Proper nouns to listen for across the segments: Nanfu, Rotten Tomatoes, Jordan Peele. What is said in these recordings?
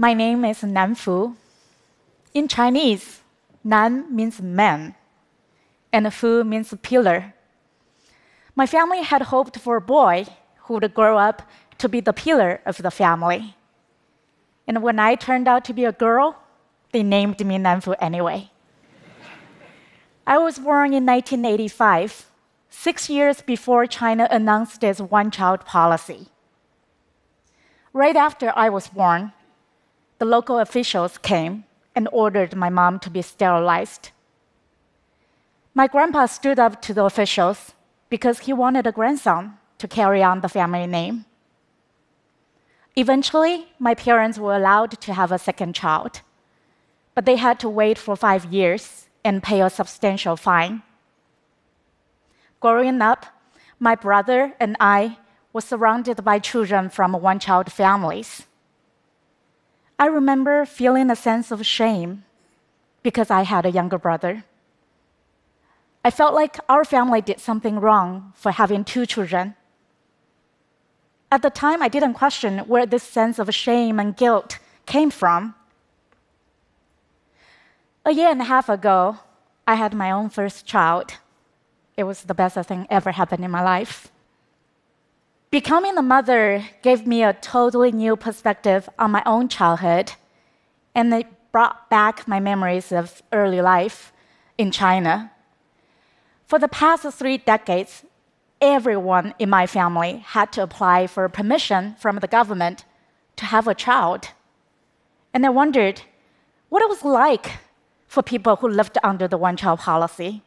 My name is Nanfu. In Chinese, Nan means man, and Fu means pillar. My family had hoped for a boy who would grow up to be the pillar of the family. And when I turned out to be a girl, they named me Nanfu anyway. I was born in 1985, 6 years before China announced its one-child policy. Right after I was born, the local officials came and ordered my mom to be sterilized. My grandpa stood up to the officials because he wanted a grandson to carry on the family name. Eventually, my parents were allowed to have a second child, but they had to wait for 5 years and pay a substantial fine. Growing up, my brother and I were surrounded by children from one-child families. I remember feeling a sense of shame because I had a younger brother. I felt like our family did something wrong for having two children. At the time, I didn't question where this sense of shame and guilt came from. A year and a half ago, I had my own first child. It was the best thing ever happened in my life. Becoming a mother gave me a totally new perspective on my own childhood, and it brought back my memories of early life in China. For the past 3 decades, everyone in my family had to apply for permission from the government to have a child. And I wondered what it was like for people who lived under the one-child policy.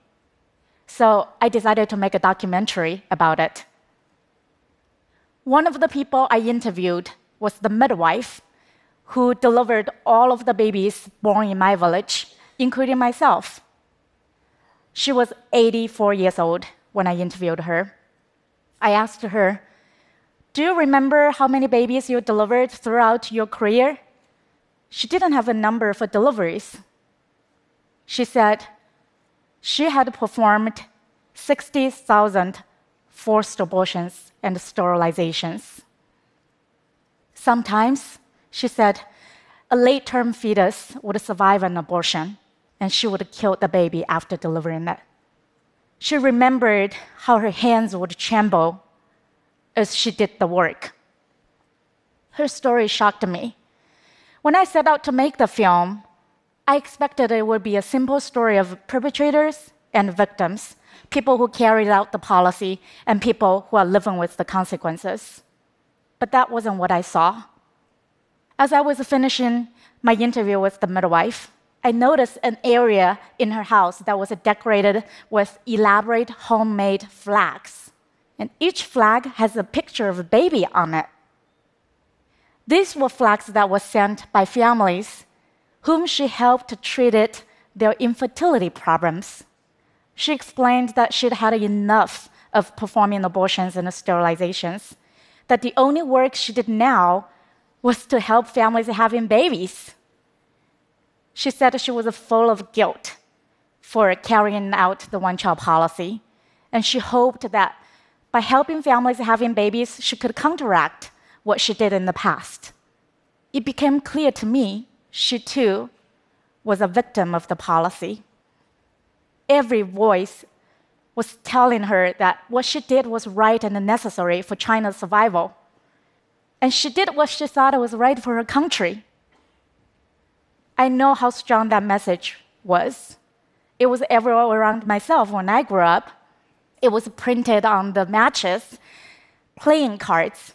So I decided to make a documentary about it. One of the people I interviewed was the midwife who delivered all of the babies born in my village, including myself. She was 84 years old when I interviewed her. I asked her, "Do you remember how many babies you delivered throughout your career?" She didn't have a number for deliveries. She said she had performed 60,000 forced abortions and sterilizations. Sometimes, she said, a late-term fetus would survive an abortion, and she would kill the baby after delivering it. She remembered how her hands would tremble as she did the work. Her story shocked me. When I set out to make the film, I expected it would be a simple story of perpetrators and victims, people who carried out the policy and people who are living with the consequences. But that wasn't what I saw. As I was finishing my interview with the midwife, I noticed an area in her house that was decorated with elaborate homemade flags. And each flag has a picture of a baby on it. These were flags that were sent by families whom she helped treat their infertility problems. She explained that she'd had enough of performing abortions and sterilizations, that the only work she did now was to help families having babies. She said she was full of guilt for carrying out the one-child policy, and she hoped that by helping families having babies, she could counteract what she did in the past. It became clear to me she, too, was a victim of the policy. Every voice was telling her that what she did was right and necessary for China's survival, and she did what she thought was right for her country. I know how strong that message was. It was everywhere around myself when I grew up. It was printed on the matches, playing cards,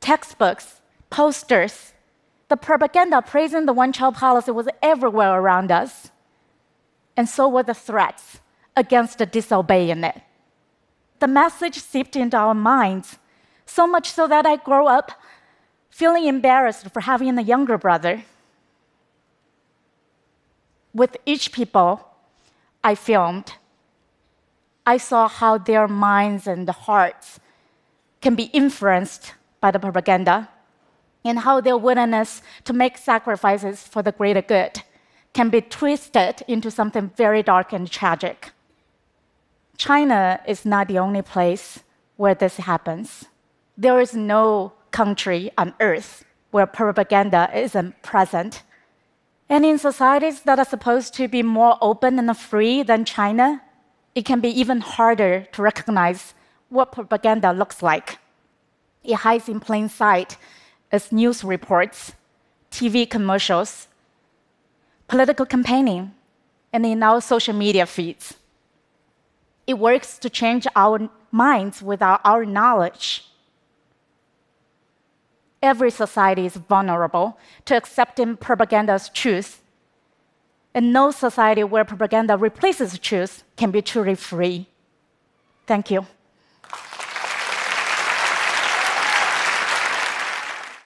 textbooks, posters. The propaganda praising the one-child policy was everywhere around us. And so were the threats against disobeying it. The message seeped into our minds, so much so that I grew up feeling embarrassed for having a younger brother. With each people I filmed, I saw how their minds and hearts can be influenced by the propaganda, and how their willingness to make sacrifices for the greater good can be twisted into something very dark and tragic. China is not the only place where this happens. There is no country on earth where propaganda isn't present. And in societies that are supposed to be more open and free than China, it can be even harder to recognize what propaganda looks like. It hides in plain sight as news reports, TV commercials, political campaigning, and in our social media feeds. It works to change our minds without our knowledge. Every society is vulnerable to accepting propaganda's truth, and no society where propaganda replaces truth can be truly free. Thank you.